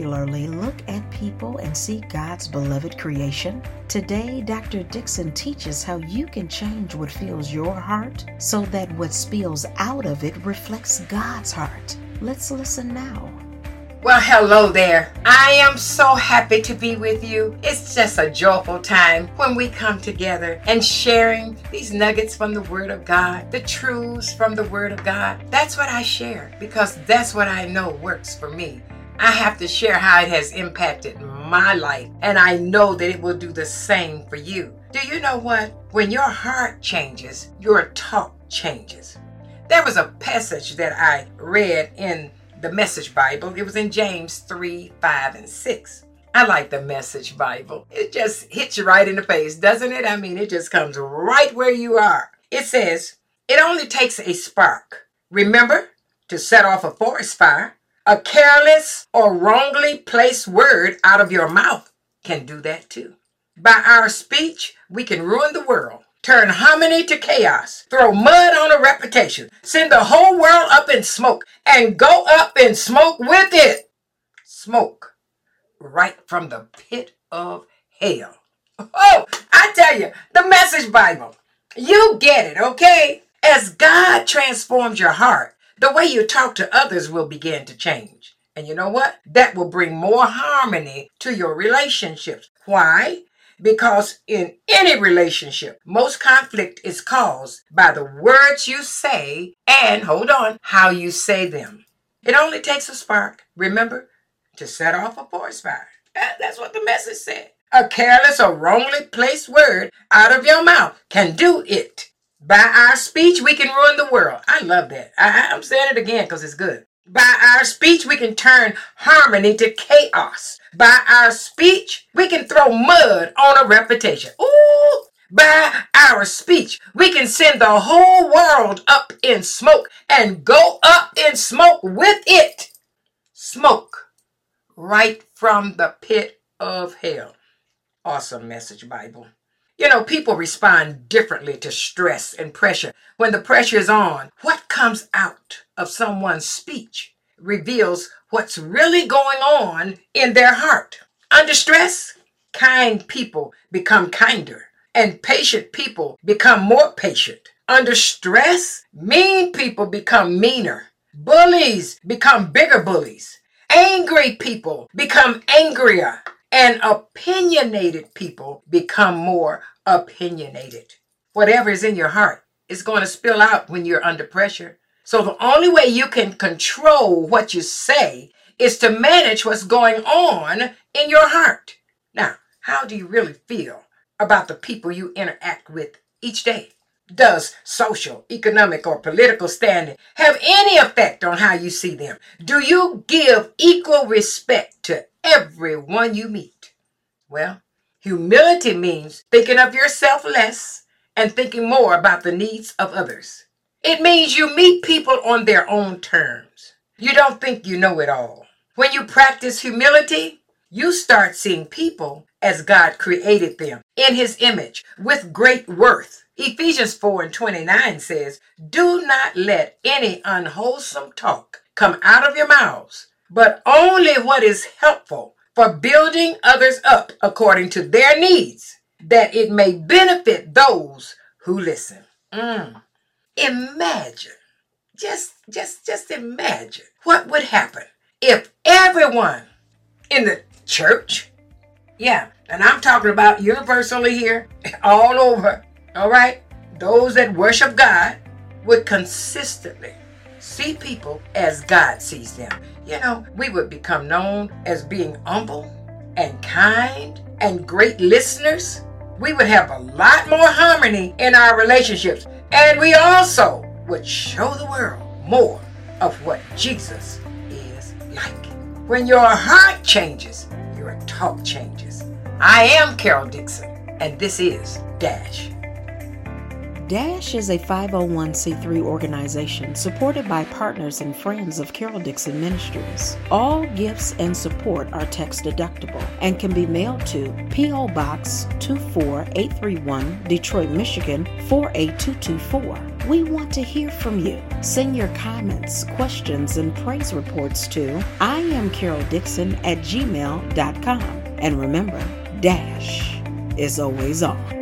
regularly look at people and see God's beloved creation? Today, Dr. Dixon teaches how you can change what fills your heart so that what spills out of it reflects God's heart. Let's listen now. Well, hello there. I am so happy to be with you. It's just a joyful time when we come together and sharing these nuggets from the Word of God, the truths from the Word of God. That's what I share because that's what I know works for me. I have to share how it has impacted my life, and I know that it will do the same for you. Do you know what? When your heart changes, your talk changes. There was a passage that I read in the Message Bible. It was in James 3, 5, and 6. I like the Message Bible. It just hits you right in the face, doesn't it? I mean, it just comes right where you are. It says, it only takes a spark, remember, to set off a forest fire. A careless or wrongly placed word out of your mouth can do that too. By our speech, we can ruin the world, turn harmony to chaos, throw mud on a reputation, send the whole world up in smoke, and go up in smoke with it. Smoke right from the pit of hell. Oh, I tell you, the Message Bible, you get it, okay? As God transforms your heart, the way you talk to others will begin to change. And you know what? That will bring more harmony to your relationships. Why? Because in any relationship, most conflict is caused by the words you say and, hold on, how you say them. It only takes a spark, remember, to set off a forest fire. That's what the message said. A careless or wrongly placed word out of your mouth can do it. By our speech, we can ruin the world. I love that. I'm saying it again because it's good. By our speech, we can turn harmony to chaos. By our speech, we can throw mud on a reputation. Ooh! By our speech, we can send the whole world up in smoke and go up in smoke with it. Smoke right from the pit of hell. Awesome Message Bible. You know, people respond differently to stress and pressure. When the pressure is on, what comes out of someone's speech reveals what's really going on in their heart. Under stress, kind people become kinder, and patient people become more patient. Under stress, mean people become meaner. Bullies become bigger bullies. Angry people become angrier. And opinionated people become more opinionated. Whatever is in your heart is going to spill out when you're under pressure. So the only way you can control what you say is to manage what's going on in your heart. Now, how do you really feel about the people you interact with each day? Does social, economic, or political standing have any effect on how you see them? Do you give equal respect to everyone you meet? Well, humility means thinking of yourself less and thinking more about the needs of others. It means you meet people on their own terms. You don't think you know it all. When you practice humility, you start seeing people as God created them, in His image, with great worth. Ephesians 4:29 says, do not let any unwholesome talk come out of your mouths, but only what is helpful for building others up according to their needs, that it may benefit those who listen. Imagine, just imagine what would happen if everyone in the church, and I'm talking about universally here, all over, all right, those that worship God would consistently see people as God sees them. You know, we would become known as being humble and kind and great listeners. We would have a lot more harmony in our relationships. And we also would show the world more of what Jesus is like. When your heart changes, your talk changes. I am Carol Dixon, and this is Dash. Dash is a 501c3 organization supported by partners and friends of Carol Dixon Ministries. All gifts and support are tax deductible and can be mailed to P.O. Box 24831, Detroit, Michigan 48224. We want to hear from you. Send your comments, questions, and praise reports to IamCarolDixon@gmail.com. And remember, Dash is always on.